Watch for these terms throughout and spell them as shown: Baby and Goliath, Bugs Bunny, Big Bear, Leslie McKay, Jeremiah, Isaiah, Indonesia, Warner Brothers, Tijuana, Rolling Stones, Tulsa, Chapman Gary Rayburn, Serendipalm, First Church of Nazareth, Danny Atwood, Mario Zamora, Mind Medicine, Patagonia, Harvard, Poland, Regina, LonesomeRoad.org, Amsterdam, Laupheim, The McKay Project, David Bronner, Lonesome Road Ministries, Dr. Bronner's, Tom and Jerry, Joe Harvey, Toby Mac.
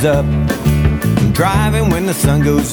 comes up. I'm driving when the sun goes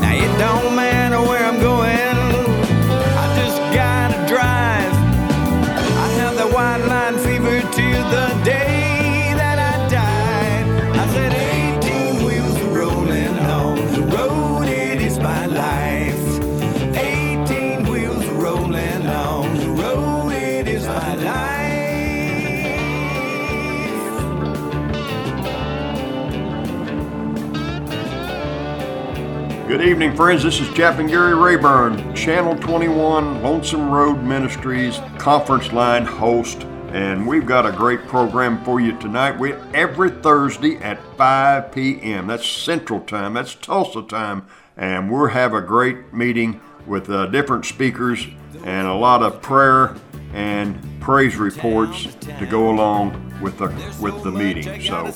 Now it don't matter where I'm going, I just gotta drive. I have that white line fever to the day that I died. I said 18 wheels are rolling on the road, it is my life. 18 wheels are rolling on the road, it is my life. Good evening, friends. This is Chapman Gary Rayburn, Channel 21 Lonesome Road Ministries conference line host, and we've got a great program for you tonight. We're every Thursday at 5 p.m. That's Central Time. That's Tulsa time, and we'll have a great meeting with different speakers and a lot of prayer and praise reports to go along with the meeting. So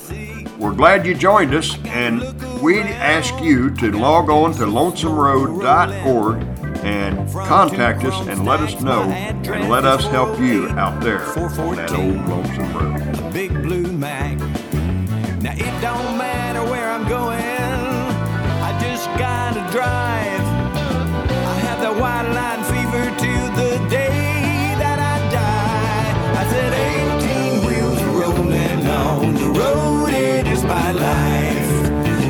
we're glad you joined us, and we ask you to log on to LonesomeRoad.org and contact us and let us know and let us help you out there on that old Lonesome Road. Big Blue Mac. Now it don't matter where I'm going, I just gotta drive. I have that white line fever to the day. On the road, it is my life.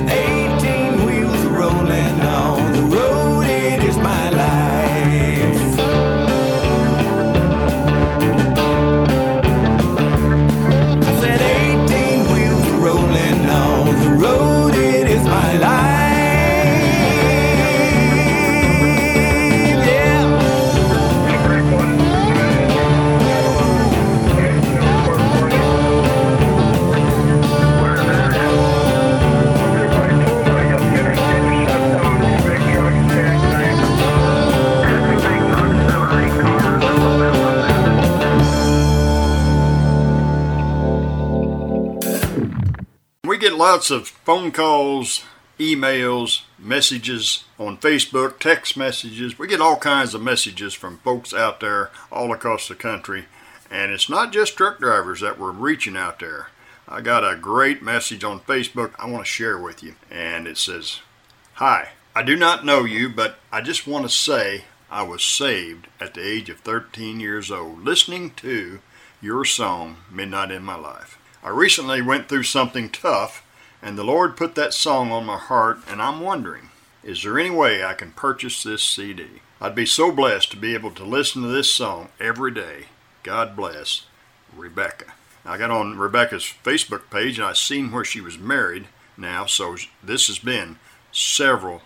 18 wheels rolling on the road, it is my life. I said 18 wheels rolling on the road, it is my life. Lots of phone calls, emails, messages on Facebook, text messages. We get all kinds of messages from folks out there all across the country. And it's not just truck drivers that we're reaching out there. I got a great message on Facebook I want to share with you. And it says, "Hi, I do not know you, but I just want to say I was saved at the age of 13 years old, listening to your song, Midnight in My Life. I recently went through something tough, and the Lord put that song on my heart, and I'm wondering, is there any way I can purchase this CD? I'd be so blessed to be able to listen to this song every day. God bless, Rebecca." I got on Rebecca's Facebook page, and I seen where she was married now, so this has been several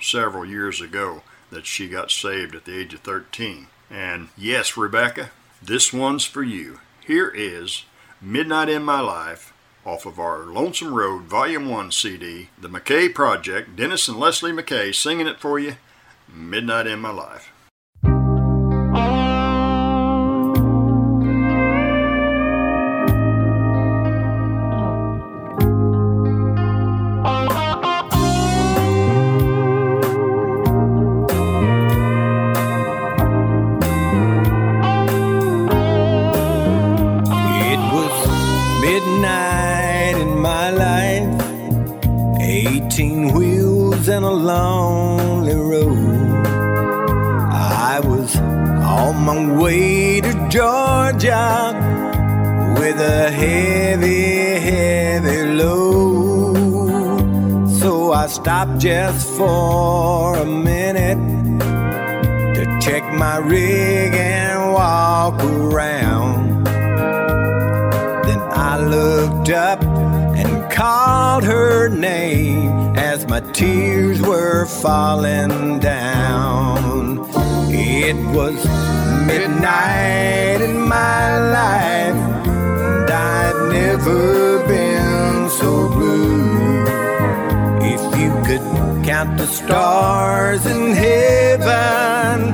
years ago that she got saved at the age of 13. And yes, Rebecca, this one's for you. Here is Midnight in My Life, off of our Lonesome Road Volume 1 CD, The McKay Project, Dennis and Leslie McKay singing it for you, Midnight in My Life. And a lonely road, I was on my way to Georgia with a heavy load. So I stopped just for a minute to check my rig and walk around. Then I looked up and called her name as my tears were falling down. It was midnight in my life, and I'd never been so blue. If you could count the stars in heaven,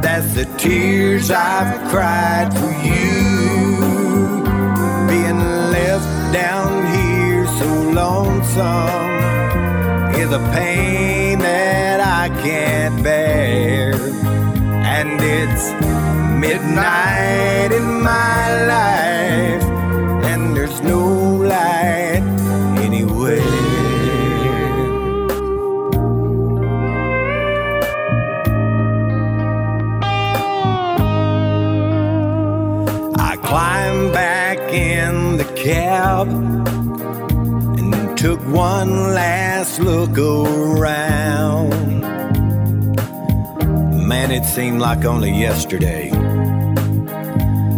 that's the tears I've cried for you. Being left down here so lonesome is a pain that I can't bear. And it's midnight in my life, and there's no light anywhere. I climbed back in the cab and took one last look around. Man, it seemed like only yesterday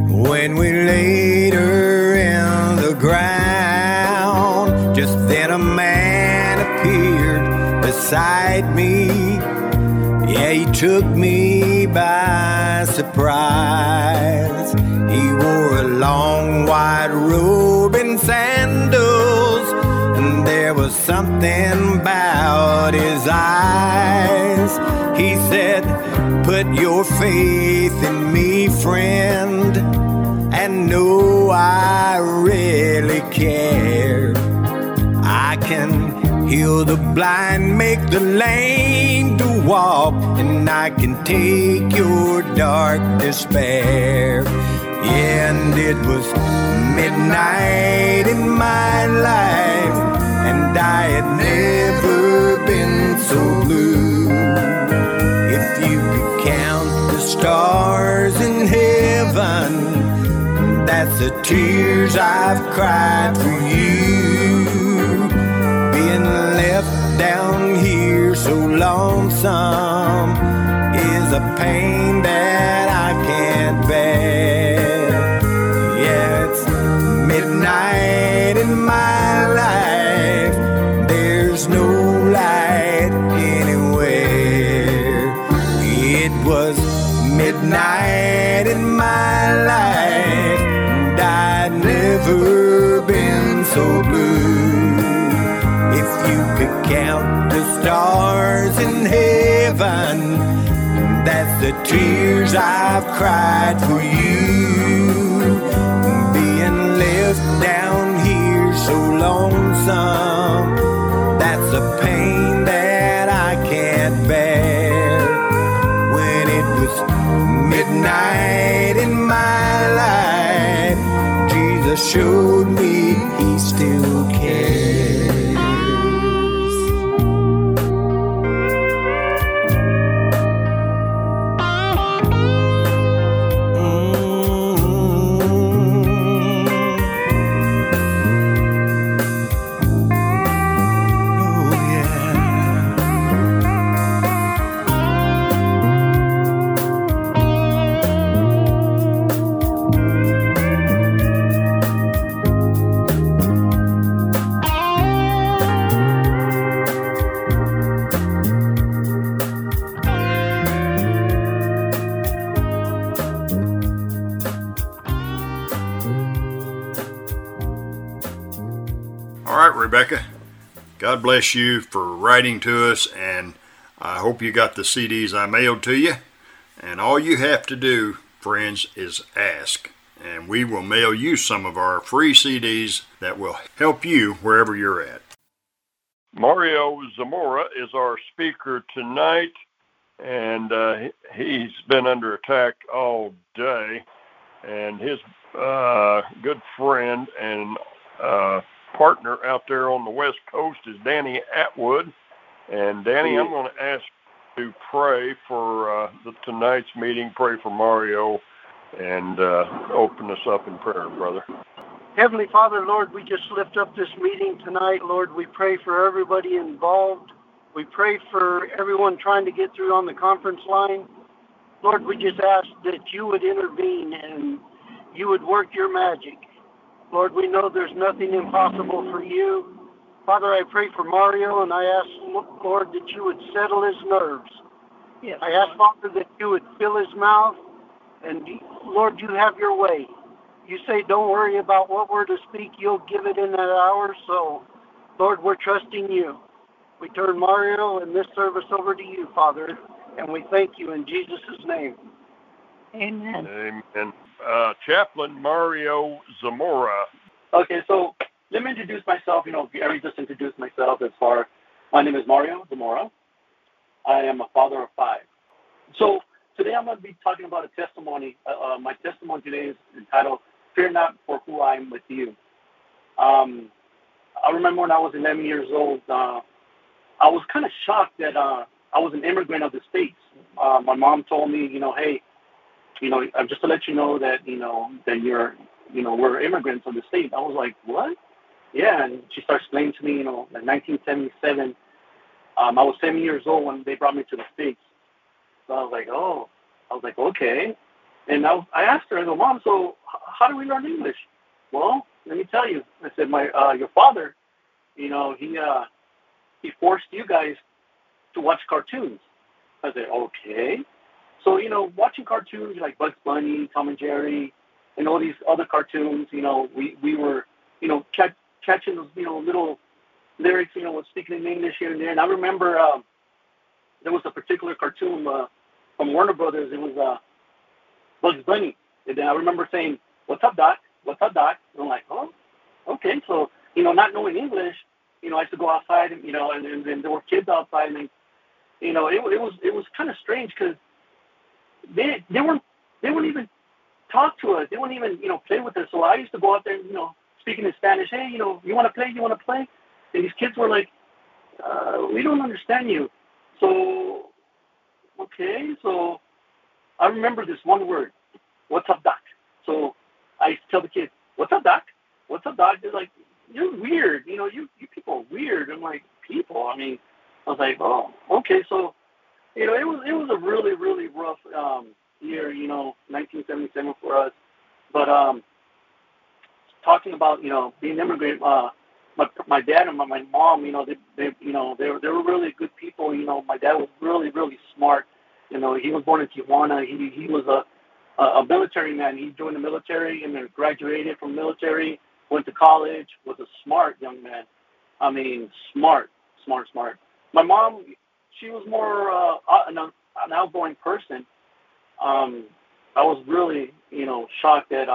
when we laid her in the ground. Just then a man appeared beside me. Yeah, he took me by surprise. He wore a long white robe and sandals, and there was something about his eyes. He said, "Put your faith in me, friend, and know I really care. I can heal the blind, make the lame to walk, and I can take your dark despair." Yeah, and it was midnight in my life, and I had never been so blue. If you could count the stars in heaven, that's the tears I've cried for you. Being left down here so lonesome is a pain that I can't bear. Midnight in my life, there's no light anywhere. It was midnight in my life, and I'd never been so blue. If you could count the stars in heaven, that's the tears I've cried for you. Down here so lonesome, that's a pain that I can't bear. When it was midnight in my life, Jesus showed me he still cared. Rebecca, God bless you for writing to us, and I hope you got the CDs I mailed to you. And all you have to do, friends, is ask, and we will mail you some of our free CDs that will help you wherever you're at. Mario Zamora is our speaker tonight, and he's been under attack all day, and his good friend and partner out there on the West Coast is Danny Atwood. And Danny, I'm going to ask you to pray for tonight's meeting, pray for Mario, and open us up in prayer, brother. Heavenly Father, Lord, we just lift up this meeting tonight. Lord, we pray for everybody involved. We pray for everyone trying to get through on the conference line. Lord, we just ask that you would intervene and you would work your magic. Lord, we know there's nothing impossible for you. Father, I pray for Mario, and I ask, Lord, that you would settle his nerves. Yes. I ask, Father, that you would fill his mouth, and, Lord, you have your way. You say don't worry about what we're to speak. You'll give it in that hour, so, Lord, we're trusting you. We turn Mario and this service over to you, Father, and we thank you in Jesus' name. Amen. Amen. Chaplain Mario Zamora. Okay, so Let me introduce myself. You know, I already just introduced myself as far. My name is Mario Zamora. I am a father of 5. So today I'm going to be talking about a testimony. My testimony today is entitled, Fear Not for Who I Am With You. I remember when I was 11 years old, I was kind of shocked that I was an immigrant of the States. My mom told me, you know, hey, you know, just to let you know that, you know, that you're, you know, we're immigrants of the States. I was like, what? Yeah, and she started explaining to me, you know, in 1977, I was 7 years old when they brought me to the States. So I was like, oh, okay. And I asked her, I go, Mom, so how do we learn English? Well, let me tell you. I said, your father, you know, he forced you guys to watch cartoons. I said, okay. So, you know, watching cartoons like Bugs Bunny, Tom and Jerry, and all these other cartoons, you know, we were, you know, catching those, you know, little lyrics, you know, speaking in English here and there. And I remember there was a particular cartoon from Warner Brothers. It was Bugs Bunny. And then I remember saying, what's up, Doc? What's up, Doc? And I'm like, oh, okay. So, you know, not knowing English, you know, I used to go outside, and, you know, and there were kids outside. And, you know, it was kind of strange because they wouldn't even talk to us. They wouldn't even, you know, play with us. So I used to go out there, you know, speaking in Spanish, hey, you know, you want to play? You want to play? And these kids were like, we don't understand you. So, okay. So I remember this one word, what's up, Doc? So I used to tell the kids, what's up, Doc? What's up, Doc? They're like, you're weird. You know, you people are weird. I'm like, people? I mean, I was like, oh, okay. So, you know, it was a really, really rough year, you know, 1977 for us. But talking about, you know, being an immigrant, my dad and my mom, you know, they were really good people. You know, my dad was really, really smart. You know, he was born in Tijuana. He was a military man. He joined the military and then graduated from military, went to college, was a smart young man. I mean, smart. My mom, she was more an outgoing person. I was really, you know, shocked that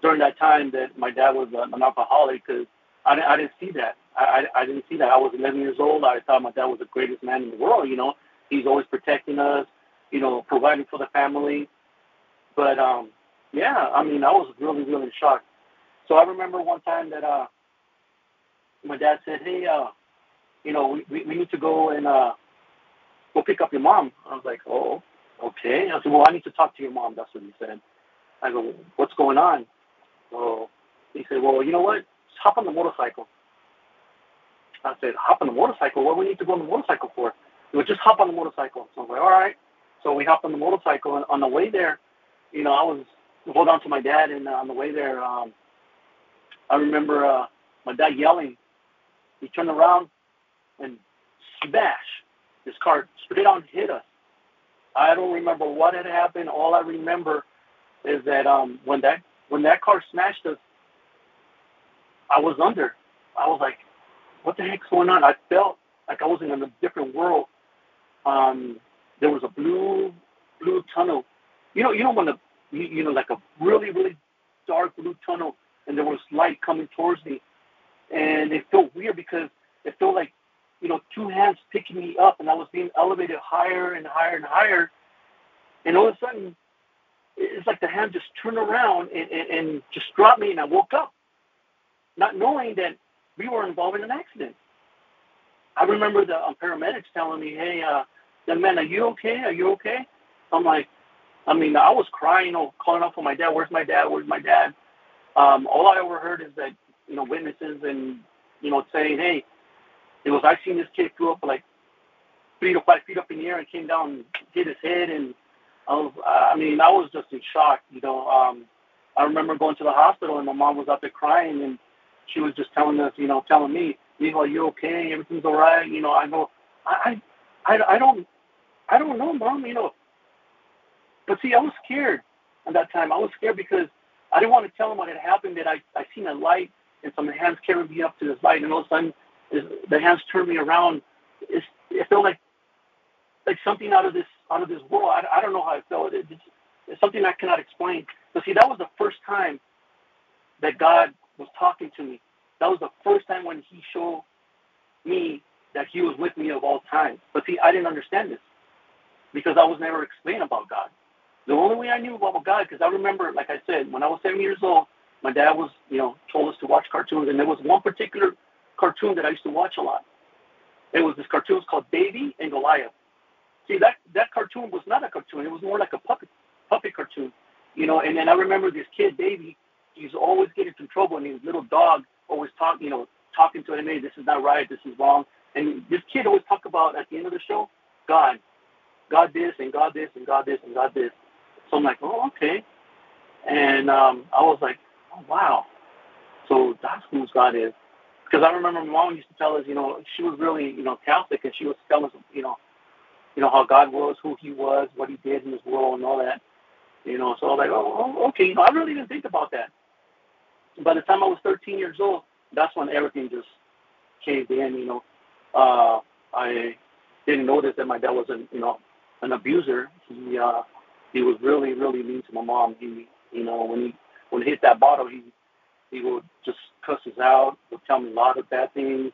during that time that my dad was an alcoholic because I didn't see that. I didn't see that. I was 11 years old. I thought my dad was the greatest man in the world, you know. He's always protecting us, you know, providing for the family. But, yeah, I mean, I was really, really shocked. So I remember one time that my dad said, hey, you know, we need to go and go pick up your mom. I was like, oh, okay. I said, well, I need to talk to your mom. That's what he said. I go, what's going on? So he said, well, you know what? Just hop on the motorcycle. I said, hop on the motorcycle? What do we need to go on the motorcycle for? He goes, just hop on the motorcycle. So I was like, all right. So we hopped on the motorcycle. And on the way there, you know, I was holding on to my dad. And on the way there, I remember my dad yelling. He turned around and smash. His car straight on hit us. I don't remember what had happened. All I remember is that when that car smashed us, I was under. I was like, what the heck's going on? I felt like I was in a different world. There was a blue tunnel. You know when you know, like a really, really dark blue tunnel, and there was light coming towards me, and it felt weird because it felt like, you know, two hands picking me up, and I was being elevated higher and higher and higher, and all of a sudden, it's like the hand just turned around and just dropped me, and I woke up, not knowing that we were involved in an accident. I remember the paramedics telling me, hey, young man, are you okay? Are you okay? I'm like, I mean, I was crying, you know, calling out for my dad. Where's my dad? Where's my dad? All I overheard is that, you know, witnesses and, you know, saying, hey, it was, I seen this kid go up like 3 to 5 feet up in the air and came down and hit his head. And I was just in shock, you know. I remember going to the hospital and my mom was out there crying and she was just telling us, you know, telling me, Mijo, are you okay? Everything's all right. You know, I go, I don't know, Mom, you know. But see, I was scared at that time. I was scared because I didn't want to tell them what had happened, that I seen a light and some hands carried me up to this light, and all of a sudden the hands turned me around. It felt like something out of this world. I don't know how it felt. It's something I cannot explain. But see, that was the first time that God was talking to me. That was the first time when he showed me that he was with me of all time. But see, I didn't understand this because I was never explained about God. The only way I knew about God, because I remember, like I said, when I was 7 years old, my dad was, told us to watch cartoons. And there was one particular cartoon that I used to watch a lot. It was this cartoon called Baby and Goliath. See, that cartoon was not a cartoon. It was more like a puppet cartoon, And then I remember this kid, Baby, he's always getting into trouble. And his little dog always talking to him, hey, this is not right, this is wrong. And this kid always talked about, at the end of the show, God this and God this and God this and God this. So I'm like, oh, okay. And I was like, oh, wow. So that's who God is. Because I remember my mom used to tell us, she was really, Catholic, and she was telling us, how God was, who he was, what he did in this world and all that. So I was like, oh, okay. I really didn't think about that. By the time I was 13 years old, that's when everything just caved in, I didn't notice that my dad was an abuser. He was really, really mean to my mom. He, when he hit that bottle, he would just cuss us out, would tell me a lot of bad things.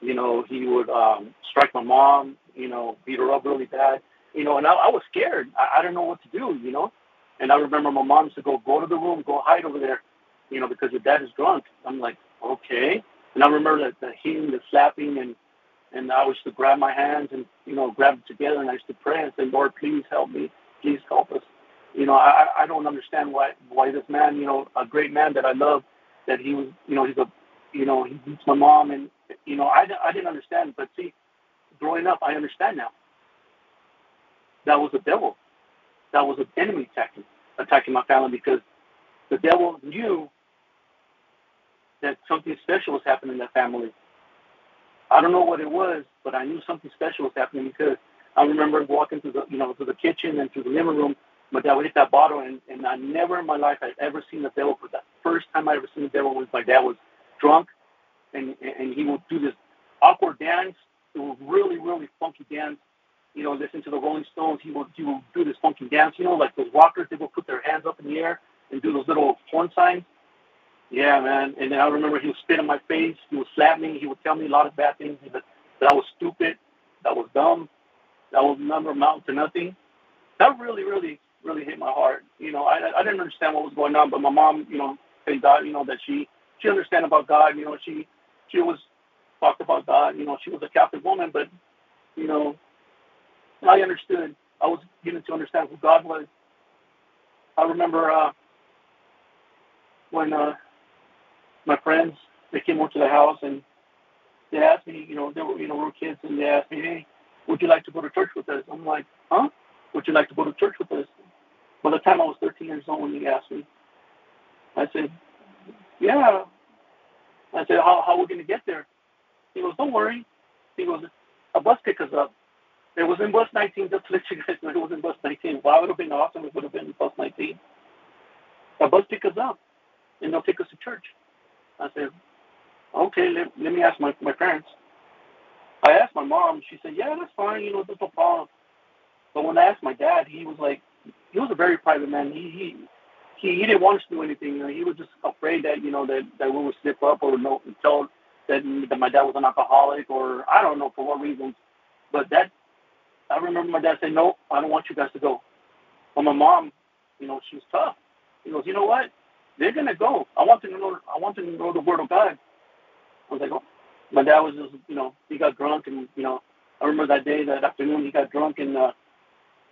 He would strike my mom, beat her up really bad. And I was scared. I didn't know what to do, And I remember my mom used to go to the room, go hide over there, because your dad is drunk. I'm like, okay. And I remember the hitting, the slapping, and I used to grab my hands and, grab it together, and I used to pray and say, Lord, please help me. Please help us. I don't understand why this man, a great man that I love, that he was, he beats my mom, and, I didn't understand. But see, growing up, I understand now. That was the devil. That was an enemy attacking my family, because the devil knew that something special was happening in that family. I don't know what it was, but I knew something special was happening, because I remember walking to the, to the kitchen and to the living room. My dad would hit that bottle, and I never in my life I'd ever seen the devil. But the first time I ever seen the devil was my dad was drunk, and he would do this awkward dance. It was really, really funky dance. Listen to the Rolling Stones. He would do this funky dance. Like those rockers, they would put their hands up in the air and do those little horn signs. Yeah, man. And then I remember he would spit in my face. He would slap me. He would tell me a lot of bad things. That I was stupid. That I was dumb. That was never amount to nothing. That really, really, really hit my heart. I didn't understand what was going on, but my mom, thank God, that she understood about God. She always talked about God. She was a Catholic woman, but, I understood. I was getting to understand who God was. I remember when my friends, they came over to the house, and they asked me, we were kids, and they asked me, hey, would you like to go to church with us? I'm like, huh? Would you like to go to church with us? By the time I was 13 years old, when he asked me, I said, yeah. I said, how are we going to get there? He goes, don't worry. He goes, a bus picked us up. It was in bus 19, just to let you guys know, it was in bus 19. Wow, it would have been awesome. It would have been in bus 19. A bus picked us up, and they'll take us to church. I said, okay, let me ask my parents. I asked my mom. She said, yeah, that's fine. There's no problem. But when I asked my dad, he was a very private man. He didn't want us to do anything. He was just afraid that, that we would slip up or tell that my dad was an alcoholic, or I don't know for what reasons. But I remember my dad saying, no, I don't want you guys to go. But my mom, she was tough. He goes, you know what? They're going to go. I want them to know the word of God. I was like, oh. My dad was just, he got drunk, and, I remember that afternoon, he got drunk, and my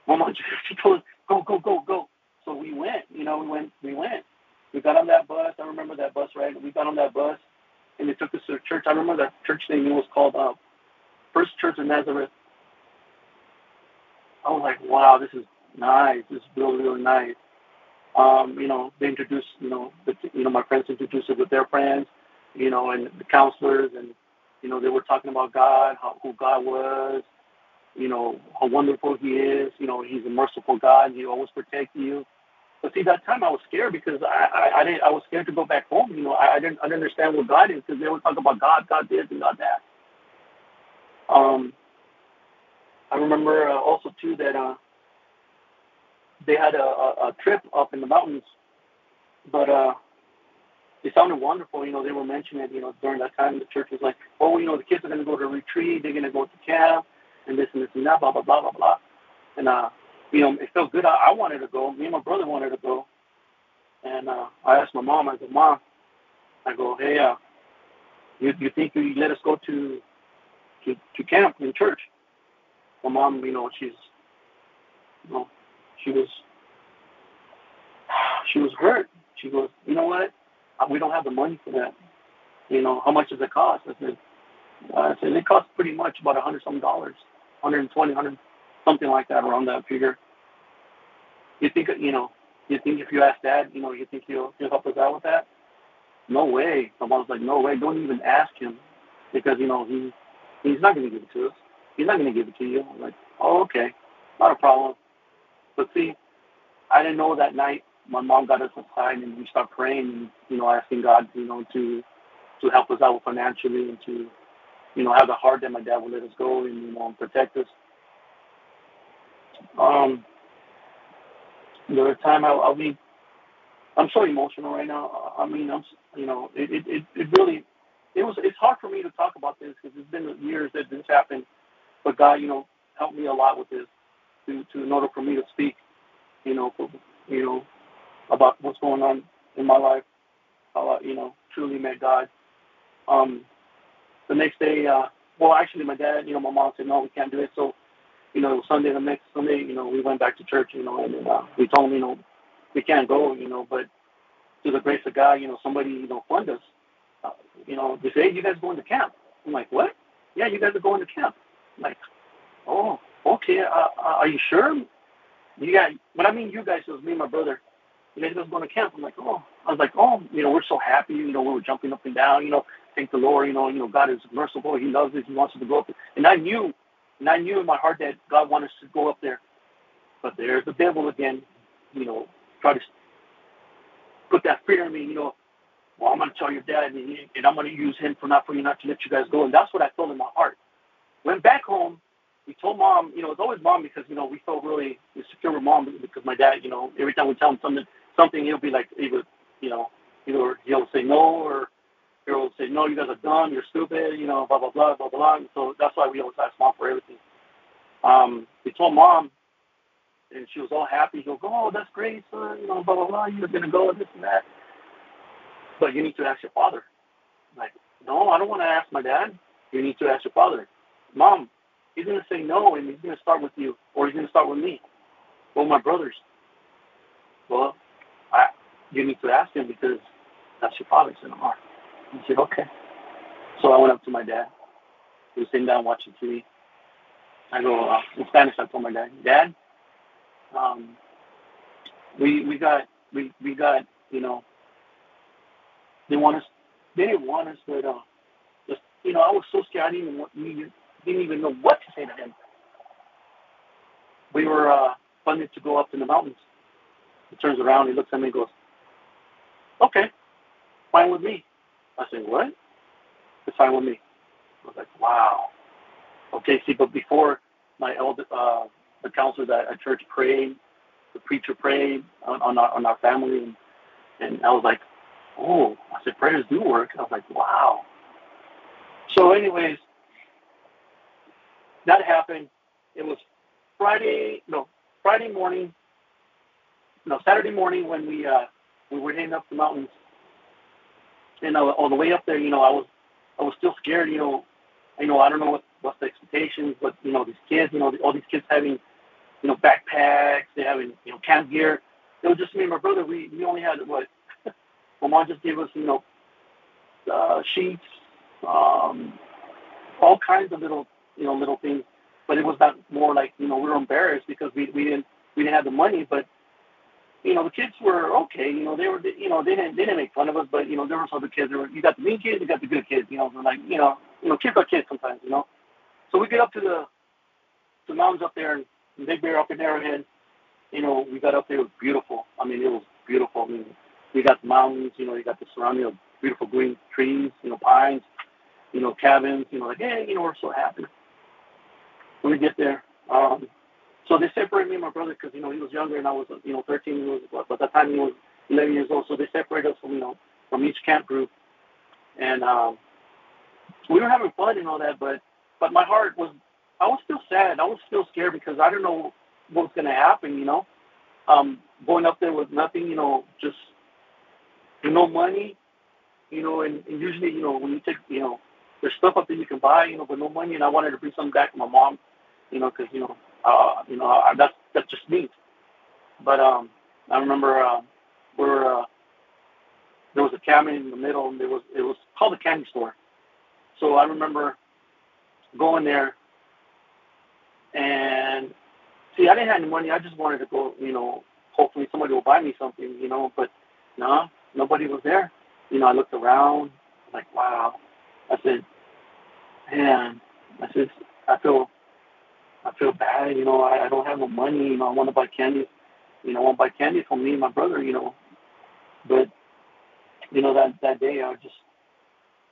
mom, she told us, go, go, go, go. So we went, we went. We got on that bus. I remember that bus, right? We got on that bus, and they took us to a church. I remember that church thing. It was called First Church of Nazareth. I was like, wow, this is nice. This is really, really nice. They introduced, my friends introduced us with their friends, and the counselors, and, they were talking about God, who God was, how wonderful he is, he's a merciful God, he always protects you. But see, that time I was scared, because I was scared to go back home. I didn't understand what God is, because they always talk about God, God this and God that. I remember also too that they had a trip up in the mountains, but they sounded wonderful. You know, they were mentioning it, you know, during that time the church was like, oh, you know, the kids are going to go to retreat, they're going to go to camp, and this and that, blah, blah, blah, blah, blah. And, you know, it felt good. I wanted to go. Me and my brother wanted to go. And I asked my mom, I said, Mom, I go, hey, you think you let us go to camp in church? My mom, you know, she was hurt. She goes, you know what? We don't have the money for that. You know, how much does it cost? I said, it costs pretty much about $100-some, $120, something like that, around that figure. You think if you ask Dad, you know, you think he'll help us out with that? No way. My mom's like, no way. Don't even ask him, because, you know, he's not going to give it to us. He's not going to give it to you. I'm like, oh, okay, not a problem. But see, I didn't know that night. My mom got us aside and we started praying and, you know, asking God, you know, to help us out financially and to, you know, have the heart that my dad would let us go and, you know, protect us. The other time, I'm so emotional right now. I mean, it's hard for me to talk about this because it's been years that this happened, but God, you know, helped me a lot with this to in order for me to speak, you know, about what's going on in my life, how I, you know, truly met God. The next day, my dad, you know, my mom said, no, we can't do it. So, you know, the next Sunday, you know, we went back to church, you know, and we told him, you know, we can't go, you know, but through the grace of God, you know, somebody, you know, funded us. You know, they say, hey, you guys going to camp? I'm like, what? Yeah, you guys are going to camp. I'm like, oh, okay, are you sure? When I mean you guys, it was me and my brother. You guys are going to camp. I'm like, oh. I was like, oh, you know, we're so happy. You know, we were jumping up and down. You know, thank the Lord. You know, God is merciful. He loves us. He wants us to go up there. And I knew in my heart that God wanted us to go up there. But there's the devil again, you know, try to put that fear in me, you know, well, I'm going to tell your dad, and I'm going to use him not to let you guys go. And that's what I felt in my heart. Went back home. We told Mom, you know, it's always Mom because, you know, we felt really insecure with Mom because my dad, you know, every time we tell him something, he'll be like, either he'll say no or he'll say, no, you guys are dumb, you're stupid, you know, blah, blah, blah, blah, blah. And so that's why we always ask Mom for everything. We told Mom, and she was all happy. She'll go, oh, that's great, son, you know, blah, blah, blah, you're going to go, this and that. But you need to ask your father. I'm like, no, I don't want to ask my dad. You need to ask your father. Mom, he's going to say no, and he's going to start with you, or he's going to start with me, or my brothers. Well, you need to ask him because that's your father's in the heart. He said, okay. So I went up to my dad. He was sitting down watching TV. I go, in Spanish, I told my dad, Dad, we got, you know, they didn't want us, but, just, you know, I was so scared. I didn't even know what to say to him. We were funded to go up in the mountains. He turns around, he looks at me and goes, okay, fine with me. I said, what? It's fine with me. I was like, wow. Okay, see, but before my elder, the counselors at church prayed, the preacher prayed on our family, and I was like, oh, I said, prayers do work. I was like, wow. So anyways, that happened. It was Saturday morning when we were heading up the mountains. And on the way up there, you know, I was still scared, you know, I don't know what's the expectations, but, you know, these kids, you know, all these kids having, you know, backpacks, they having, you know, camp gear. It was just me and my brother. We only had what? My mom just gave us, you know, sheets, all kinds of little things, but it was not more like, you know, we were embarrassed because we didn't have the money, but, you know, the kids were okay, you know, they didn't make fun of us, but, you know, there were some other kids, you got the mean kids, you got the good kids, you know, they're like, you know, kids are kids sometimes, you know, so we get up to the mountains up there, and Big Bear up in Arrowhead, you know, we got up there, it was beautiful, we got the mountains, you know, you got the surrounding of beautiful green trees, you know, pines, you know, cabins, you know, like, hey, you know, we're so happy. When we get there, so they separated me and my brother because, you know, he was younger and I was, you know, 13. By that time he was 11 years old. So they separated us from, you know, from each camp. group. And we were having fun and all that, but my heart was, I was still sad. I was still scared because I didn't know what was going to happen, you know. Going up there with nothing, you know, just no money, you know, and usually, you know, when you take, you know, there's stuff up there you can buy, you know, but no money. And I wanted to bring something back to my mom, you know, because, you know, that's just me. But I remember there was a cabin in the middle, and it was called the candy store. So I remember going there, and see, I didn't have any money. I just wanted to go, you know, hopefully somebody will buy me something, you know, but no, nobody was there. You know, I looked around, like, wow. I said, man, I feel bad, you know, I don't have no money, you know, I want to buy candy, you know, I want to buy candy for me and my brother, you know. But, you know, that day I just,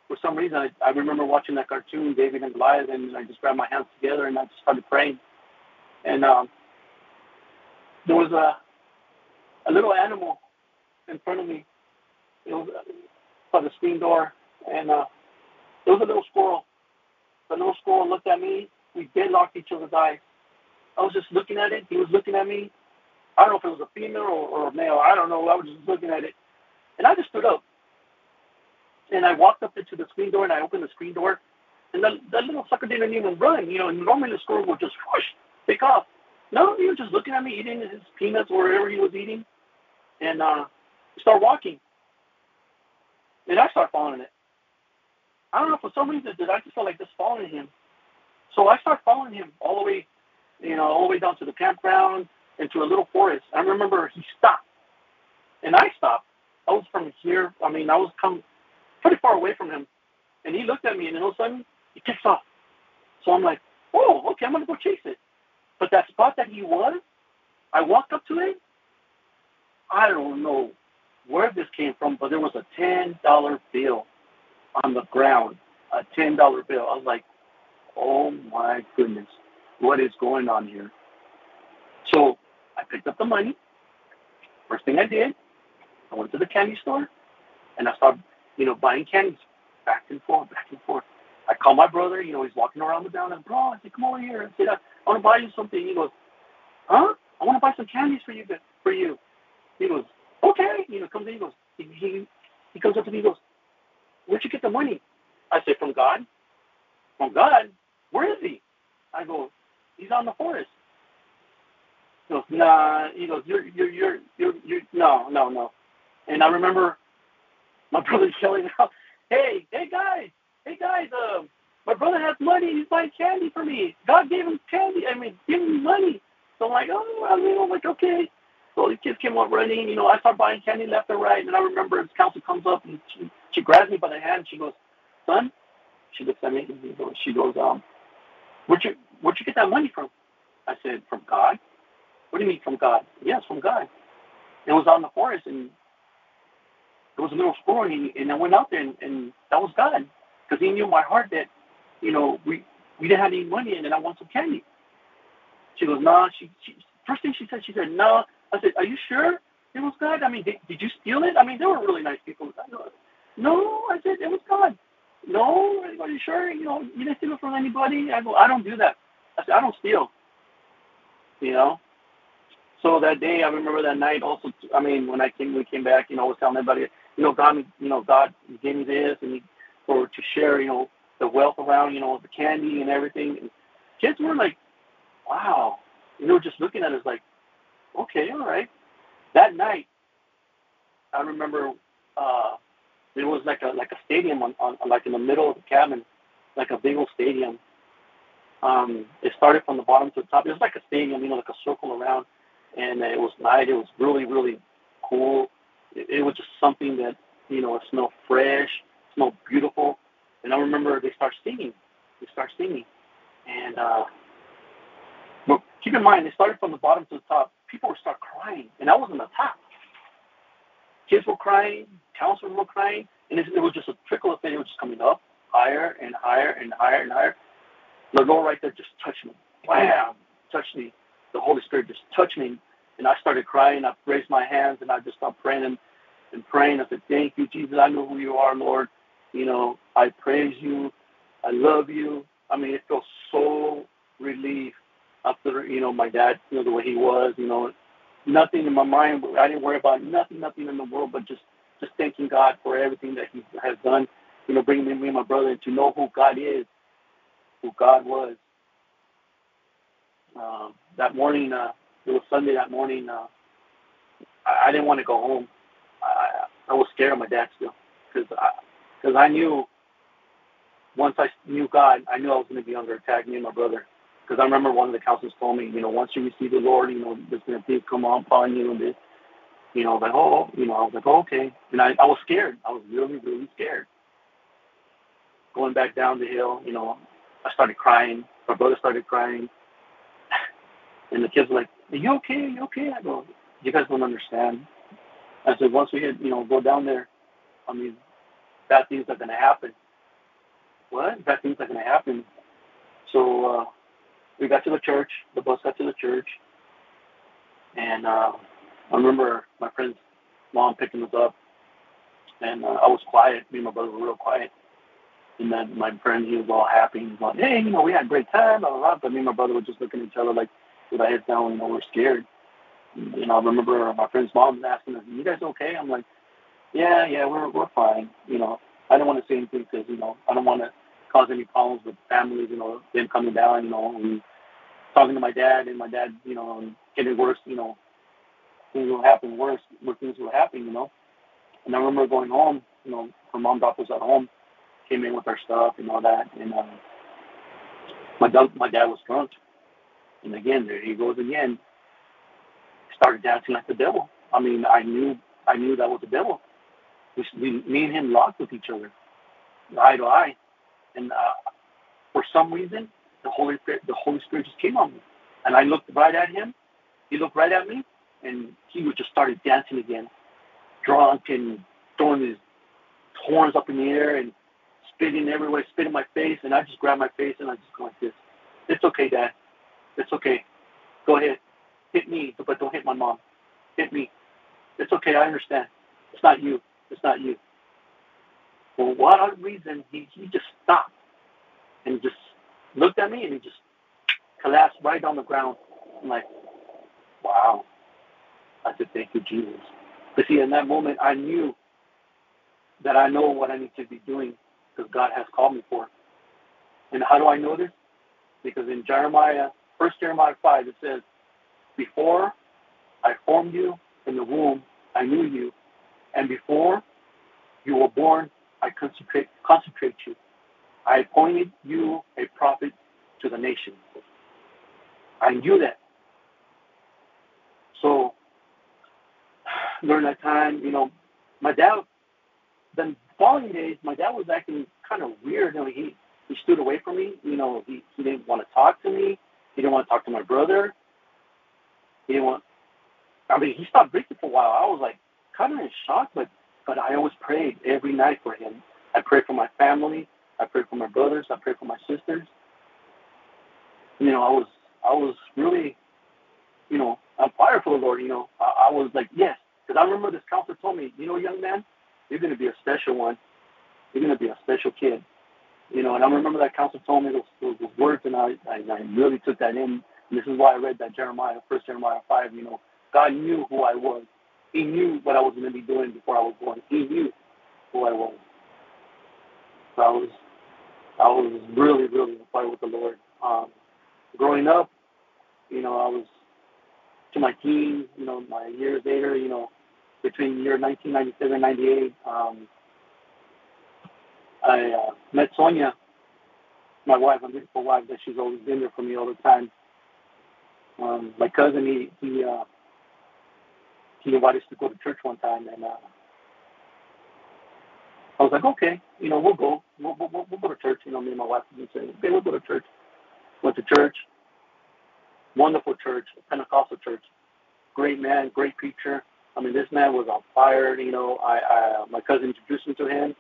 for some reason, I remember watching that cartoon, Baby and Goliath, and I just grabbed my hands together and I just started praying. And there was a little animal in front of me. It was by the screen door, and it was a little squirrel. The little squirrel looked at me. We deadlocked each other's eyes. I was just looking at it. He was looking at me. I don't know if it was a female or a male. I don't know. I was just looking at it. And I just stood up. And I walked up to the screen door, and I opened the screen door. And that little sucker didn't even run. You know, and normally the squirrel would just whoosh, take off. No, he was just looking at me, eating his peanuts or whatever he was eating. And start walking. And I start following it. I don't know, for some reason, I just felt like just following him. So I start following him all the way, you know, all the way down to the campground and to a little forest. I remember he stopped, and I stopped. I was from here. I mean, I was come pretty far away from him, and he looked at me, and all of a sudden, he kicks off. So I'm like, whoa, okay, I'm going to go chase it. But that spot that he was, I walked up to it. I don't know where this came from, but there was a $10 bill on the ground, a $10 bill. I was like, oh my goodness, what is going on here? So I picked up the money. First thing I did, I went to the candy store, and I started, you know, buying candies back and forth. I called my brother, you know, he's walking around the down, and bro, I said, come over here. I said, I want to buy you something. He goes, huh? I want to buy some candies for you. He goes, okay. You know, comes in, he goes, he comes up to me, he goes, where'd you get the money? I said, from God. From God? Where is he? I go, he's out in the forest. He goes, nah. He goes, you're no. And I remember my brother yelling out, hey guys, my brother has money. He's buying candy for me. God gave him candy. I mean, give him money. So I'm like, oh, I mean, I'm like, okay. So the kids came up running. You know, I started buying candy left and right. And I remember his counsel comes up and she grabs me by the hand. She goes, son. She looks at me. She goes, where'd you get that money from? I said, from God. What do you mean from God? Yes, from God. It was out in the forest, and it was a little squirrel, and I went out there, and that was God, because he knew my heart that, you know, we didn't have any money, and I want some candy. She goes, nah. She first thing she said, nah. I said, are you sure it was God? I mean, did you steal it? I mean, they were really nice people. No, I said, it was God. No, are you sure? You know, you didn't steal it from anybody? I go, I don't do that. I said, I don't steal. You know? So that day, I remember that night also, I mean, when we came back, you know, I was telling everybody, God gave me this, and to share, you know, the wealth around, you know, the candy and everything. And kids were like, wow. And they were just looking at us like, okay, all right. That night, I remember, there was like a stadium on like in the middle of the cabin, like a big old stadium. It started from the bottom to the top. It was like a stadium, you know, like a circle around, and it was night. It was really, really cool. It was just something that, you know, it smelled fresh, smelled beautiful. And I remember they start singing, and but keep in mind, it started from the bottom to the top. People would start crying, and I was on the top. Kids were crying, counselors were crying, and it was just a trickle of things. It was just coming up higher and higher and higher and higher. The Lord right there just touched me. Bam! Touched me. The Holy Spirit just touched me, and I started crying. I raised my hands, and I just started praying, and praying. I said, thank you, Jesus. I know who you are, Lord. You know, I praise you. I love you. I mean, it felt so relieved after, you know, my dad, you know, the way he was, you know, nothing in my mind. I didn't worry about nothing in the world, but just thanking God for everything that he has done, you know, bringing me and my brother to know who God is, who God was. That morning, it was Sunday that morning, I didn't want to go home. I was scared of my dad still because I knew once I knew God, I knew I was going to be under attack, me and my brother. Because I remember one of the counselors told me, you know, once you receive the Lord, you know, there's going to things come upon you and this. You know, I was like, oh, you know, I was like, oh, okay. And I was scared. I was really, really scared. Going back down the hill, you know, I started crying. My brother started crying. And the kids were like, are you okay? Are you okay? I go, you guys don't understand. I said, once we hit, you know, go down there, I mean, bad things are going to happen. What? Bad things are going to happen. So we got to the church. The bus got to the church. And I remember my friend's mom picking us up. And I was quiet. Me and my brother were real quiet. And then my friend, he was all happy. He was like, hey, you know, we had a great time. Blah, blah, blah. But me and my brother were just looking at each other like, with our heads down, you know, we're scared. You know, I remember my friend's mom asking us, you guys okay? I'm like, yeah, we're fine. You know, I didn't want to say anything because, you know, I don't want to cause any problems with families, you know, them coming down, you know, and talking to my dad and you know, getting worse, you know, things will happen, you know. And I remember going home, you know, her mom dropped us at home, came in with our stuff and all that. And my dad was drunk. And again, there he goes again. Started dancing like the devil. I mean, I knew that was the devil. Me and him locked with each other, eye to eye. And for some reason, the Holy Spirit just came on me. And I looked right at him. He looked right at me, and he just started dancing again, drunk and throwing his horns up in the air and spitting everywhere, spitting my face. And I just grabbed my face and I just go like this. It's okay, Dad. It's okay. Go ahead. Hit me, but don't hit my mom. Hit me. It's okay. I understand. It's not you. It's not you. For what reason, he just stopped and just looked at me and he just collapsed right on the ground. I'm like, wow. I said, thank you, Jesus. But see, in that moment, I knew that I know what I need to be doing because God has called me for it. And how do I know this? Because in Jeremiah, First Jeremiah 5, it says, before I formed you in the womb, I knew you. And before you were born, I consecrate you. I appointed you a prophet to the nation. I knew that. So during that time, you know, my dad, the following days, my dad was acting kind of weird. You know, he stood away from me. You know, he didn't want to talk to me. He didn't want to talk to my brother. He didn't want. I mean, he stopped drinking for a while. I was like kind of in shock, but I always prayed every night for him. I prayed for my family. I prayed for my brothers. I prayed for my sisters. You know, I was really, you know, on fire for the Lord. You know, I was like, yes, because I remember this counselor told me, you know, young man, you're going to be a special one. You're going to be a special kid. You know, and I remember that counselor told me those words, and I really took that in. And this is why I read that First Jeremiah 5, you know. God knew who I was. He knew what I was going to be doing before I was born. He knew who I was. So I was really, really in fight with the Lord. Growing up, you know, I was to my teens, you know, my years later, you know, between year 1997 and 98, I met Sonia, my wife, my beautiful wife, that she's always been there for me all the time. My cousin, he invited us to go to church one time, and I was like, okay, you know, we'll go. We'll go to church. You know, me and my wife would say, okay, we'll go to church. Went to church. Wonderful church, Pentecostal church. Great man, great preacher. I mean, this man was on fire. You know, I my cousin introduced me to him.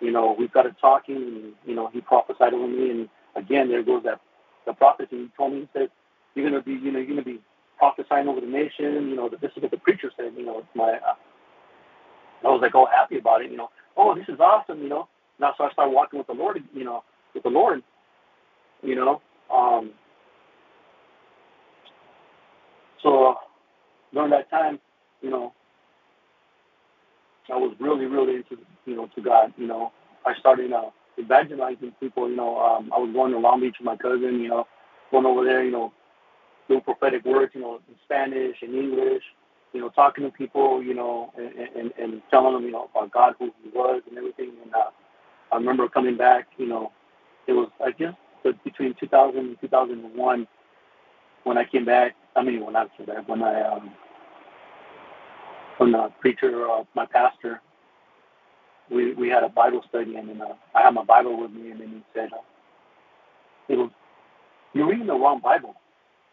You know, we got to talking, and, you know, he prophesied over me. And again, there goes the prophecy. He told me, he said, you're going to be, you know, you're going to be prophesying over the nation. You know, this is what the preacher said, you know, I was like all happy about it, you know. Oh, this is awesome, you know. Now, so I started walking with the Lord, you know, So during that time, you know, I was really, really into, you know, to God, you know. I started evangelizing people, you know. I was going to Long Beach with my cousin, you know, going over there, you know, doing prophetic words, you know, in Spanish and English, you know, talking to people, you know, and telling them, you know, about God, who he was and everything. And I remember coming back, you know, it was, I guess, between 2000 and 2001 when I came back. I mean, when I came back, when the preacher, my pastor, we had a Bible study, and then I had my Bible with me, and then he said, he goes, "You're reading the wrong Bible."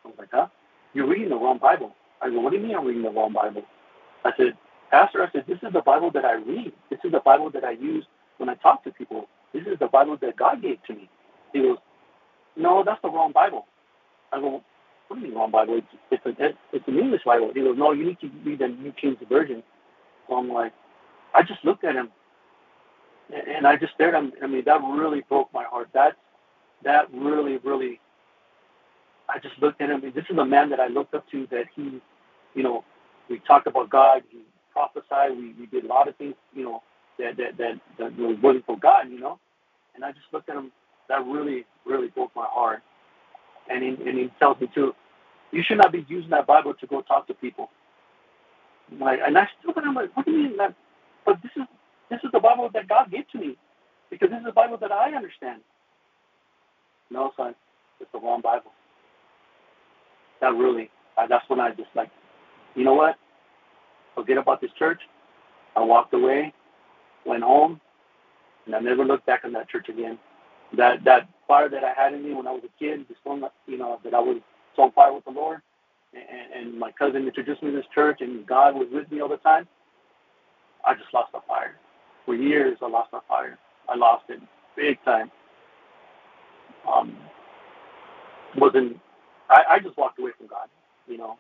I was like, "Huh? You're reading the wrong Bible." I go, "What do you mean I'm reading the wrong Bible?" I said, "Pastor," I said, "this is the Bible that I read. This is the Bible that I use when I talk to people. This is the Bible that God gave to me." He goes, "No, that's the wrong Bible." I go, "What do you mean wrong Bible? It's an English Bible." He goes, "No, you need to read the New King James Version." So I'm like, I just looked at him, and I just stared at him. I mean, that really broke my heart. That really, really, I just looked at him. This is a man that I looked up to, that he, you know, we talked about God, he prophesied, we did a lot of things, you know, that was working for God, you know. And I just looked at him. That really, really broke my heart. And he tells me too, "You should not be using that Bible to go talk to people." And I look at him like, "What do you mean that? But this is the Bible that God gave to me, because this is the Bible that I understand." "No, son, it's the wrong Bible." That really, that's when I just like, you know what? Forget about this church. I walked away, went home, and I never looked back on that church again. That fire that I had in me when I was a kid, just one, you know, that I was so on fire with the Lord, and my cousin introduced me to this church, and God was with me all the time. I just lost the fire. For years, I lost my fire. I lost it big time. I just walked away from God, you know.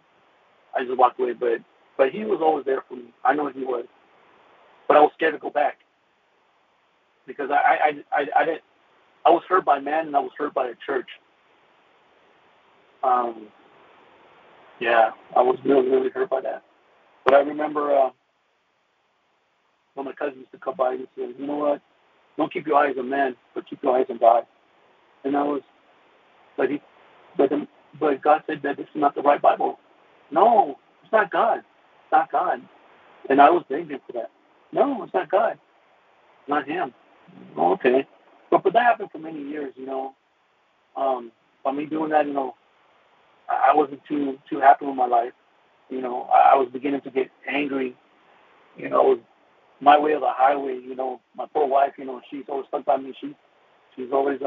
I just walked away, but he was always there for me. I know he was, but I was scared to go back, because I didn't. I was hurt by man, and I was hurt by a church. Yeah, I was really, really hurt by that. But I remember when my cousin used to come by and say, "You know what? Don't keep your eyes on man, but keep your eyes on God." And I was, but God said that this is not the right Bible. "No, it's not God. It's not God." And I was angry for that. "No, it's not God. It's not him." "Oh, okay." But that happened for many years, you know. By me doing that, you know, I wasn't too happy with my life. You know, I was beginning to get angry. You know, it was my way or the highway. You know, my poor wife, you know, she's always stuck by me. She's always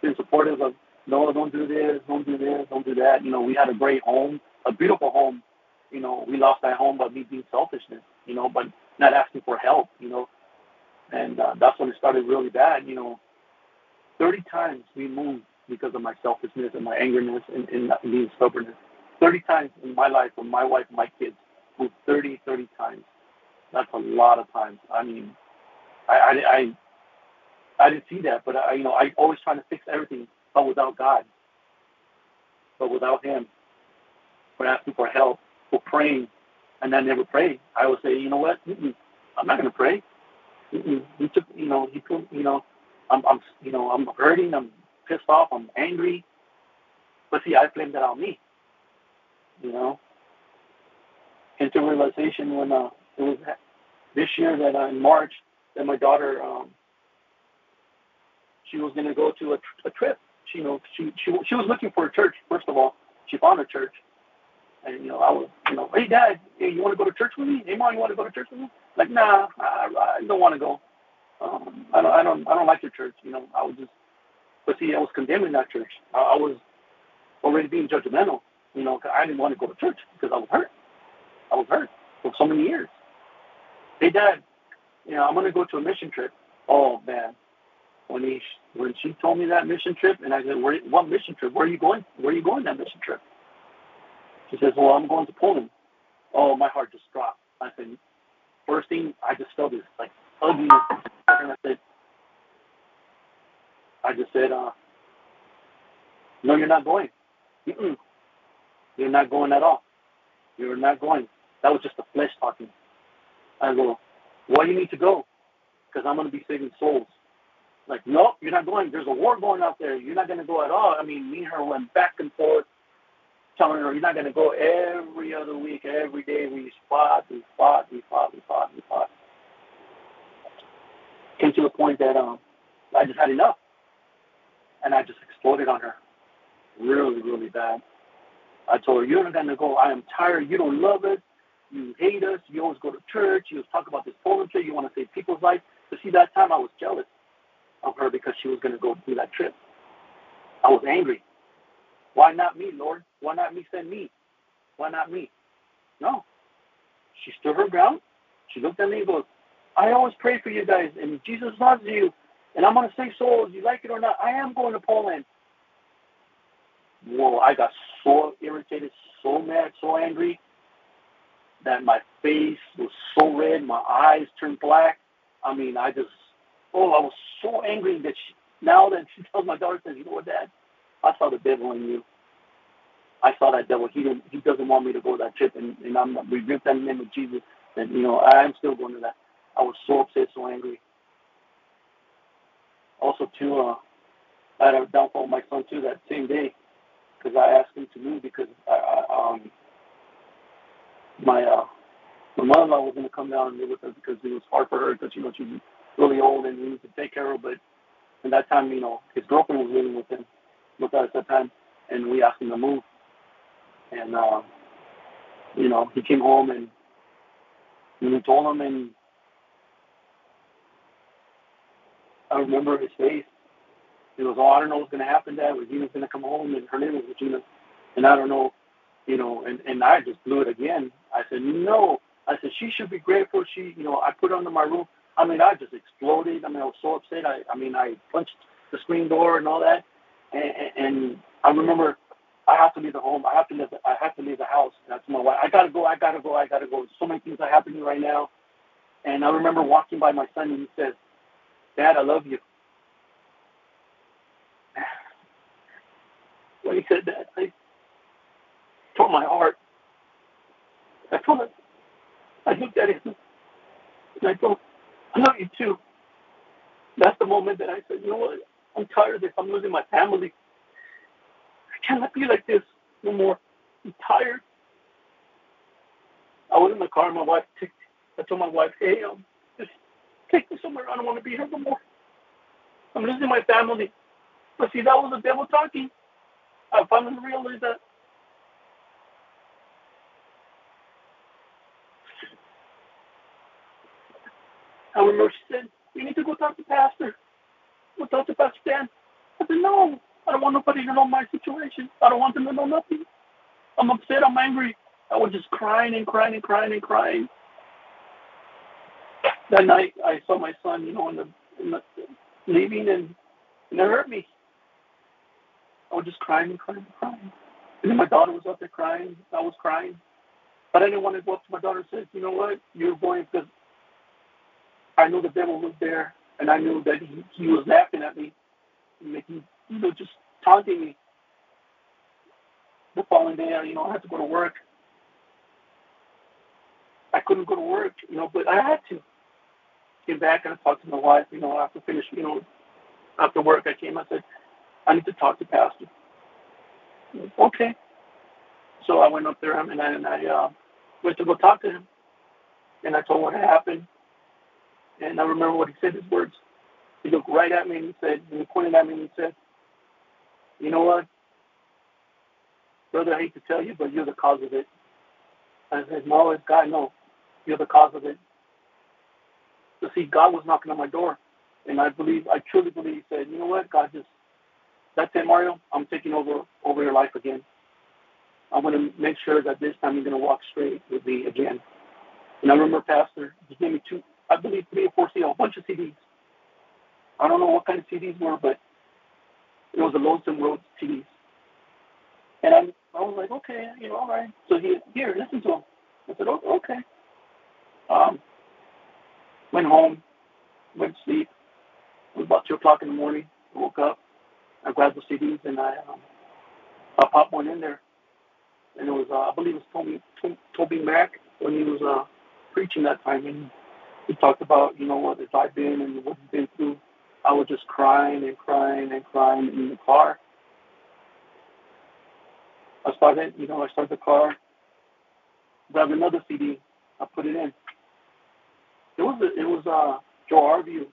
been supportive of, "No, don't do this, don't do this, don't do that." You know, we had a great home, a beautiful home. You know, we lost that home by me being selfishness, you know, but not asking for help, you know. And that's when it started really bad, you know. 30 times we moved because of my selfishness and my angerness and being stubbornness. 30 times in my life, when my wife and my kids moved 30 times. That's a lot of times. I mean, I didn't see that, but, you know, I always trying to fix everything, but without God, but without him, for asking for help, for praying. And I never prayed. I would say, "You know what, I'm not going to pray. He took, you know, he took, you know, I'm, you know, I'm hurting, I'm pissed off, I'm angry." But see, I blame that on me, you know. Into realization when it was this year that in March that my daughter, she was going to go to a trip. She, you know, she was looking for a church. First of all, she found a church, and you know, I was, you know, "Hey, Dad, hey, you want to go to church with me? Hey, Mom, you want to go to church with me?" Like, "Nah, I don't want to go. I don't like your church." You know, I was just, but see, I was condemning that church. I was already being judgmental, you know, because I didn't want to go to church because I was hurt. I was hurt for so many years. "Hey, Dad, you know, I'm going to go to a mission trip." Oh, man. When she told me that mission trip, and I said, "What mission trip? Where are you going? Where are you going that mission trip?" She says, "Well, I'm going to Poland." Oh, my heart just dropped. I said, first thing, I just felt this like ugliness. And I just said, no, you're not going. Mm-mm. You're not going at all. You're not going. That was just the flesh talking. I go, well, you need to go because I'm going to be saving souls. Like, no, you're not going. There's a war going out there. You're not going to go at all. I mean, me and her went back and forth, telling her, you're not going to go every other week, every day. We fought. Came to a point that I just had enough. And I just exploded on her really, really bad. I told her, you're not going to go. I am tired. You don't love us. You hate us. You always go to church. You always talk about this Poland trip. You want to save people's lives. But see, that time I was jealous of her because she was going to go through that trip. I was angry. Why not me, Lord? Why not me? Send me. Why not me? No. She stood her ground. She looked at me and goes, I always pray for you guys, and Jesus loves you, and I'm going to save souls. You like it or not, I am going to Poland. Whoa, I got so irritated, so mad, so angry that my face was so red. My eyes turned black. I mean, I was so angry that now that she tells my daughter, says, you know what, Dad? I saw the devil in you. I saw that devil. He doesn't want me to go to that trip, and I'm rebuked in the name of Jesus. And, you know, I'm still going to that. I was so upset, so angry. Also, too, I had a downfall with my son, too, that same day, because I asked him to move because my mother-in-law was going to come down and live with us because it was hard for her because, you know, she was really old and we needed to take care of her. But at that time, you know, his girlfriend was living with him. With us at that time, and we asked him to move. And, you know, he came home and we told him, and I remember his face. He goes, oh, I don't know what's going to happen, Dad. Regina's going to come home, and her name was Regina. And I don't know, you know, and I just blew it again. I said, no. I said, she should be grateful. She, you know, I put her under my roof. I mean, I just exploded. I mean, I was so upset. I mean, I punched the screen door and all that. And I remember I have to leave the home. I have to leave the house. And I told my wife, I got to go. So many things are happening right now. And I remember walking by my son, and he says, Dad, I love you. When he said that, I tore my heart. I looked at him, and I told him, I love you too. That's the moment that I said, you know what? I'm tired of this. I'm losing my family. I cannot be like this no more. I'm tired. I was in the car. My wife ticked. I told my wife, hey, just take me somewhere. I don't want to be here no more. I'm losing my family. But see, that was the devil talking. I finally realized that. I remember she said, you need to go talk to Pastor. We'll talk to Pastor Dan. I said, no, I don't want nobody to know my situation. I don't want them to know nothing. I'm upset. I'm angry. I was just crying. That night, I saw my son, you know, in the leaving, and it hurt me. I was just crying. And then my daughter was out there crying. I was crying. But I didn't want to go up to my daughter and say, you know what, you're going, because I knew the devil was there. And I knew that he was laughing at me, making, you know, just taunting me. The following day, you know, I had to go to work. I couldn't go to work, you know, but I had to. Came back and I talked to my wife, you know, after work I came, I said, I need to talk to Pastor. Said, okay. So I went up there and I went to go talk to him. And I told him what had happened. And I remember what he said, his words. He looked right at me and he pointed at me and he said, you know what? Brother, I hate to tell you, but you're the cause of it. I said, no, it's God, no. You're the cause of it. So see, God was knocking on my door. And I truly believe, he said, you know what? God just, that's it, Mario. I'm taking over your life again. I'm going to make sure that this time you're going to walk straight with me again. And I remember Pastor, he gave me three or four CDs, a bunch of CDs. I don't know what kind of CDs were, but it was the Lonesome Road CDs. And I was like, okay, you know, all right. So here, listen to them. I said, okay. went home, went to sleep. It was about 2 o'clock in the morning. I woke up. I grabbed the CDs and I popped one in there. And it was, I believe it was Toby Mac when he was preaching that time. And he talked about, you know, what if I've been and what I've been through. I was just crying and crying and crying in the car. I started the car, grabbed another CD. I put it in. It was Joe Harvey,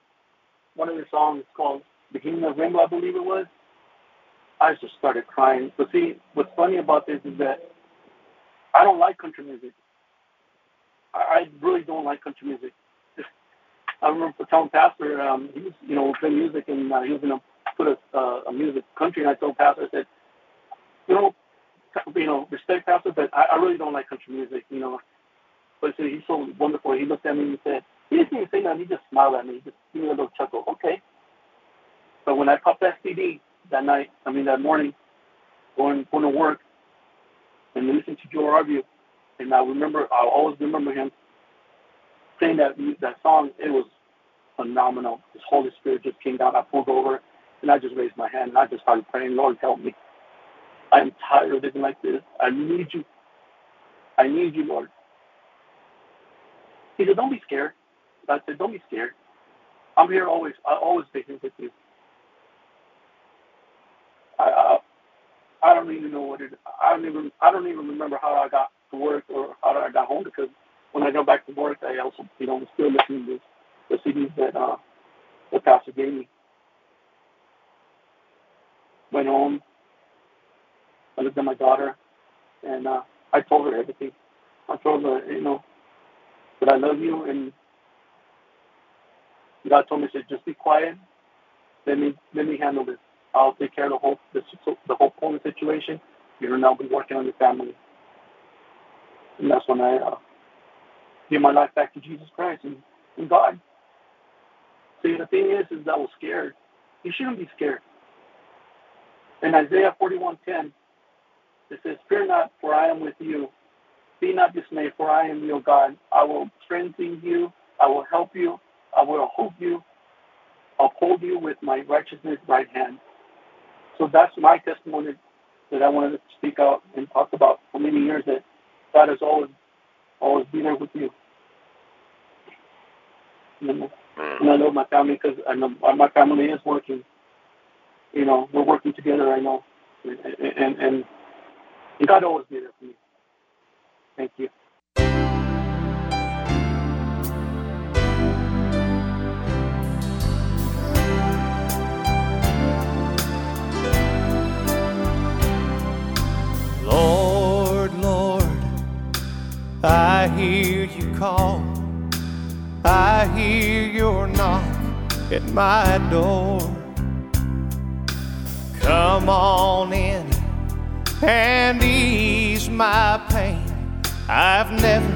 one of the songs called Beginning of Rainbow, I believe it was. I just started crying. But see, what's funny about this is that I don't like country music. I really don't like country music. I remember the town pastor, he was, you know, playing music, and he was going to put a music country, and I told pastor, I said, you know, respect pastor, but I really don't like country music, you know. But see, he's so wonderful. He looked at me and he said, he didn't even say nothing. He just smiled at me. He just gave me a little chuckle. Okay. But when I popped that CD that morning, going to work, and listening to Joe Harvey, and I'll always remember him playing that song. It was phenomenal. His Holy Spirit just came down. I pulled over, and I just raised my hand, and I just started praying, Lord, help me. I am tired of living like this. I need you. I need you, Lord. He said, don't be scared. I said, don't be scared. I'm here always. I always stay here with you. I don't even know what it is. I don't even remember how I got to work or how I got home, because when I go back to work, I also, you know, still listening to the CDs that the pastor gave me. Went home. I looked at my daughter, and I told her everything. I told her, you know, that I love you, and God told me, said, just be quiet. Let me handle this. I'll take care of the whole Poland situation. You're now be working on your family. And that's when I gave my life back to Jesus Christ and God. See, the thing is I was scared. You shouldn't be scared. In Isaiah 41:10, it says, fear not, for I am with you. Be not dismayed, for I am your God. I will strengthen you. I will help you. I will uphold you with my righteousness right hand. So that's my testimony that I wanted to speak out and talk about for many years, that God has always been there with you. And I love my family, because I know my family is working. You know, we're working together, I know. And God always be there for me. Thank you. I hear you call, I hear your knock at my door. Come on in and ease my pain. I've never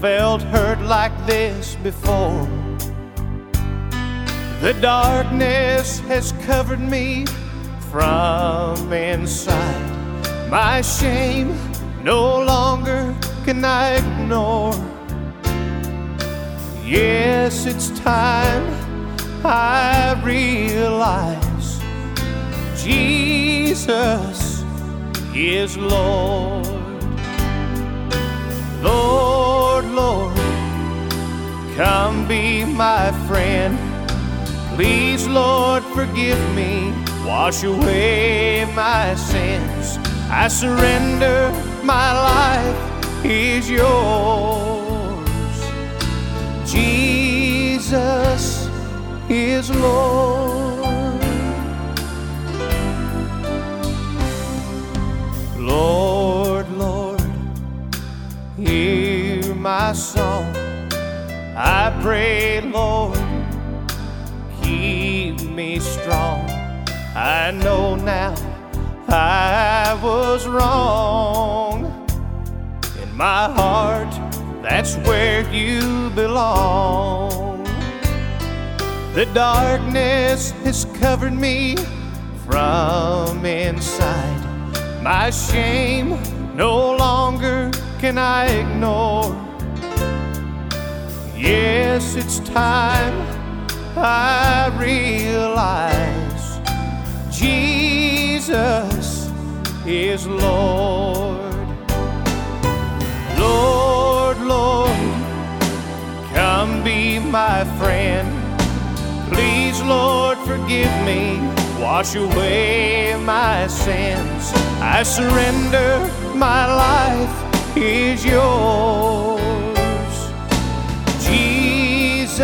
felt hurt like this before. The darkness has covered me from inside. My shame no longer can I ignore? Yes, it's time I realize Jesus is Lord. Lord, Lord, come be my friend. Please, Lord, forgive me. Wash away my sins. I surrender, my life is yours. Jesus is Lord. Lord, Lord, hear my song. I pray, Lord, keep me strong. I know now I was wrong. My heart, that's where you belong. The darkness has covered me from inside. My shame no longer can I ignore. Yes. guess it's time I realize Jesus is Lord. Lord, Lord, come be my friend. Please, Lord, forgive me, wash away my sins. I surrender, my life is yours. Jesus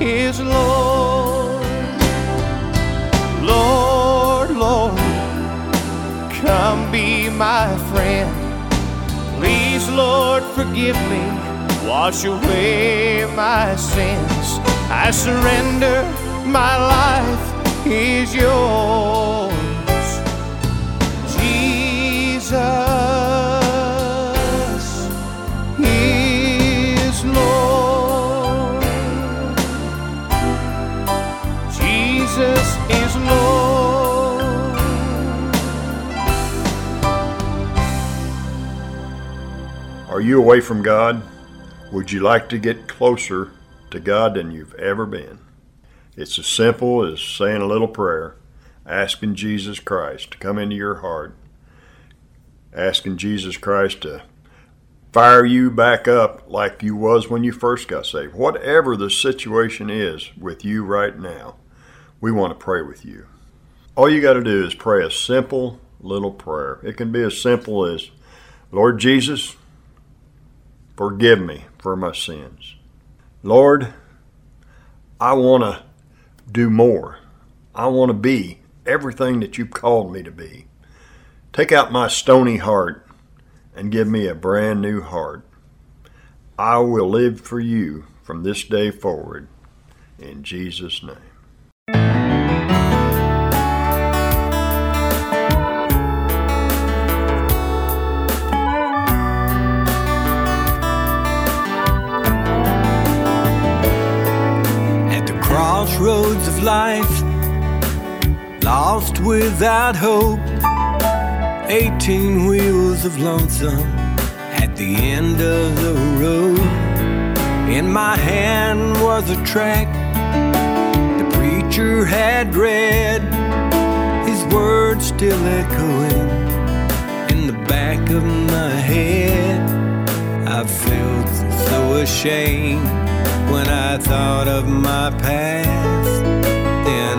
is Lord. Lord, Lord, come be my friend. Please, Lord, forgive me, wash away my sins. I surrender, my life is yours. Jesus is Lord. Jesus is Lord. Are you away from God? Would you like to get closer to God than you've ever been? It's as simple as saying a little prayer, asking Jesus Christ to come into your heart, asking Jesus Christ to fire you back up like you was when you first got saved. Whatever the situation is with you right now, we want to pray with you. All you got to do is pray a simple little prayer. It can be as simple as, Lord Jesus, forgive me for my sins. Lord, I want to do more. I want to be everything that you've called me to be. Take out my stony heart and give me a brand new heart. I will live for you from this day forward. In Jesus' name. At the crossroads of life, lost without hope, 18 wheels of lonesome at the end of the road. In my hand was a tract the preacher had read, his words still echoing in the back of my head. I felt so ashamed when I thought of my past. Then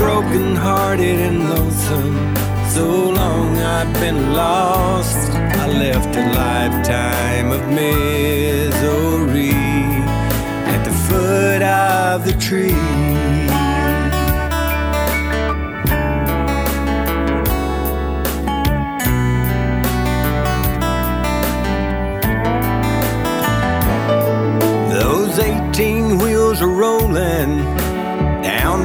Broken-hearted and lonesome, so long I've been lost. I left a lifetime of misery at the foot of the tree. Those 18 wheels are rolling down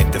at the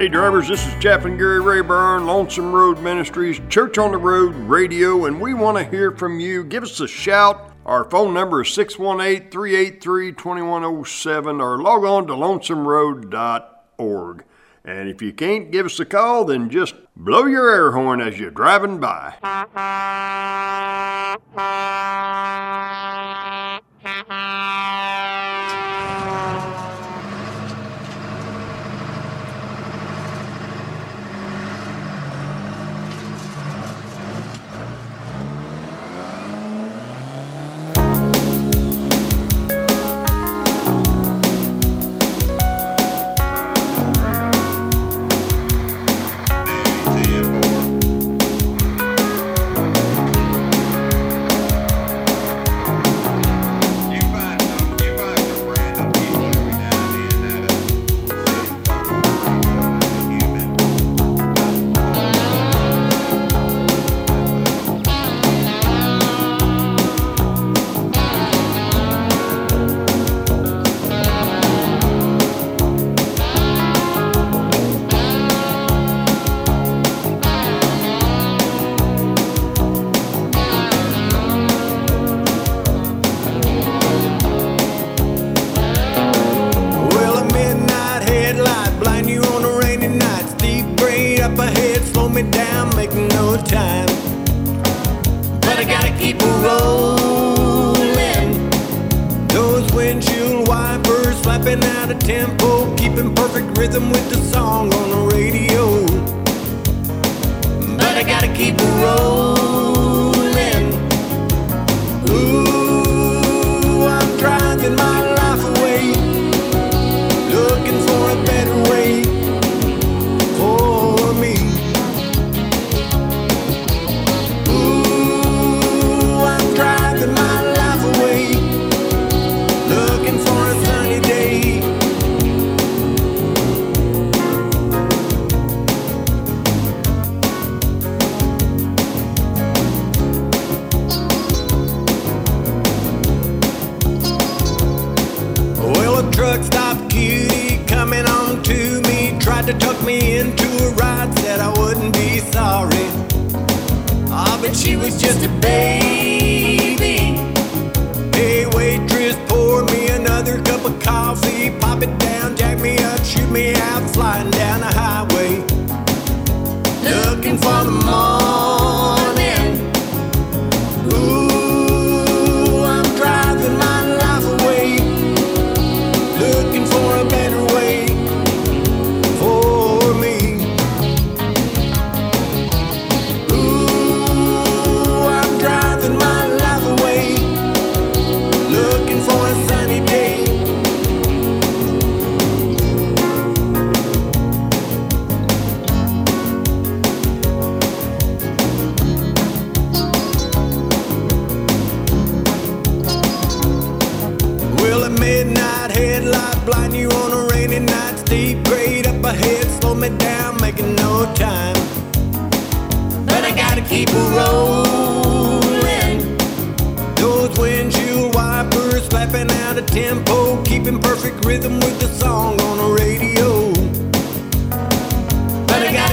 Hey drivers, this is Chapman Gary Rayburn, Lonesome Road Ministries, Church on the Road Radio, and we want to hear from you. Give us a shout. Our phone number is 618-383-2107 or log on to LonesomeRoad.org. And if you can't give us a call, then just blow your air horn as you're driving by.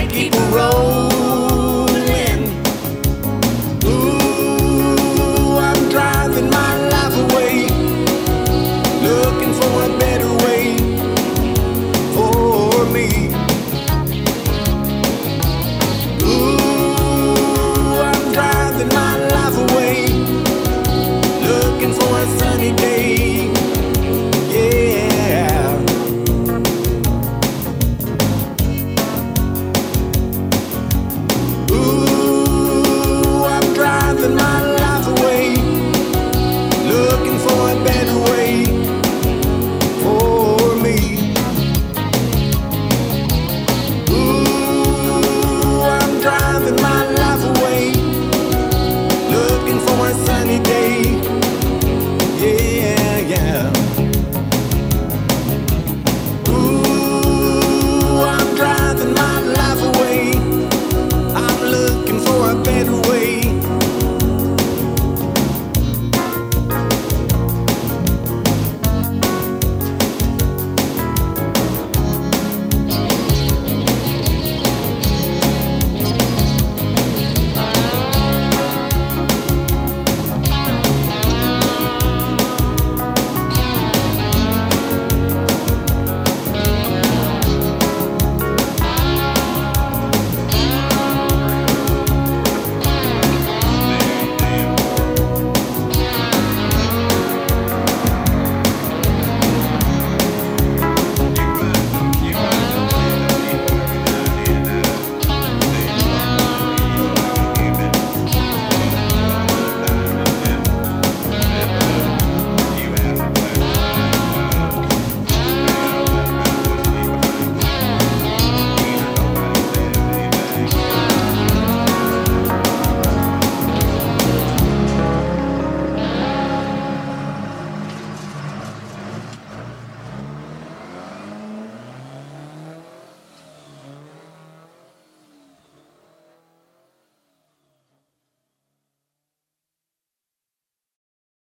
Keep a roll.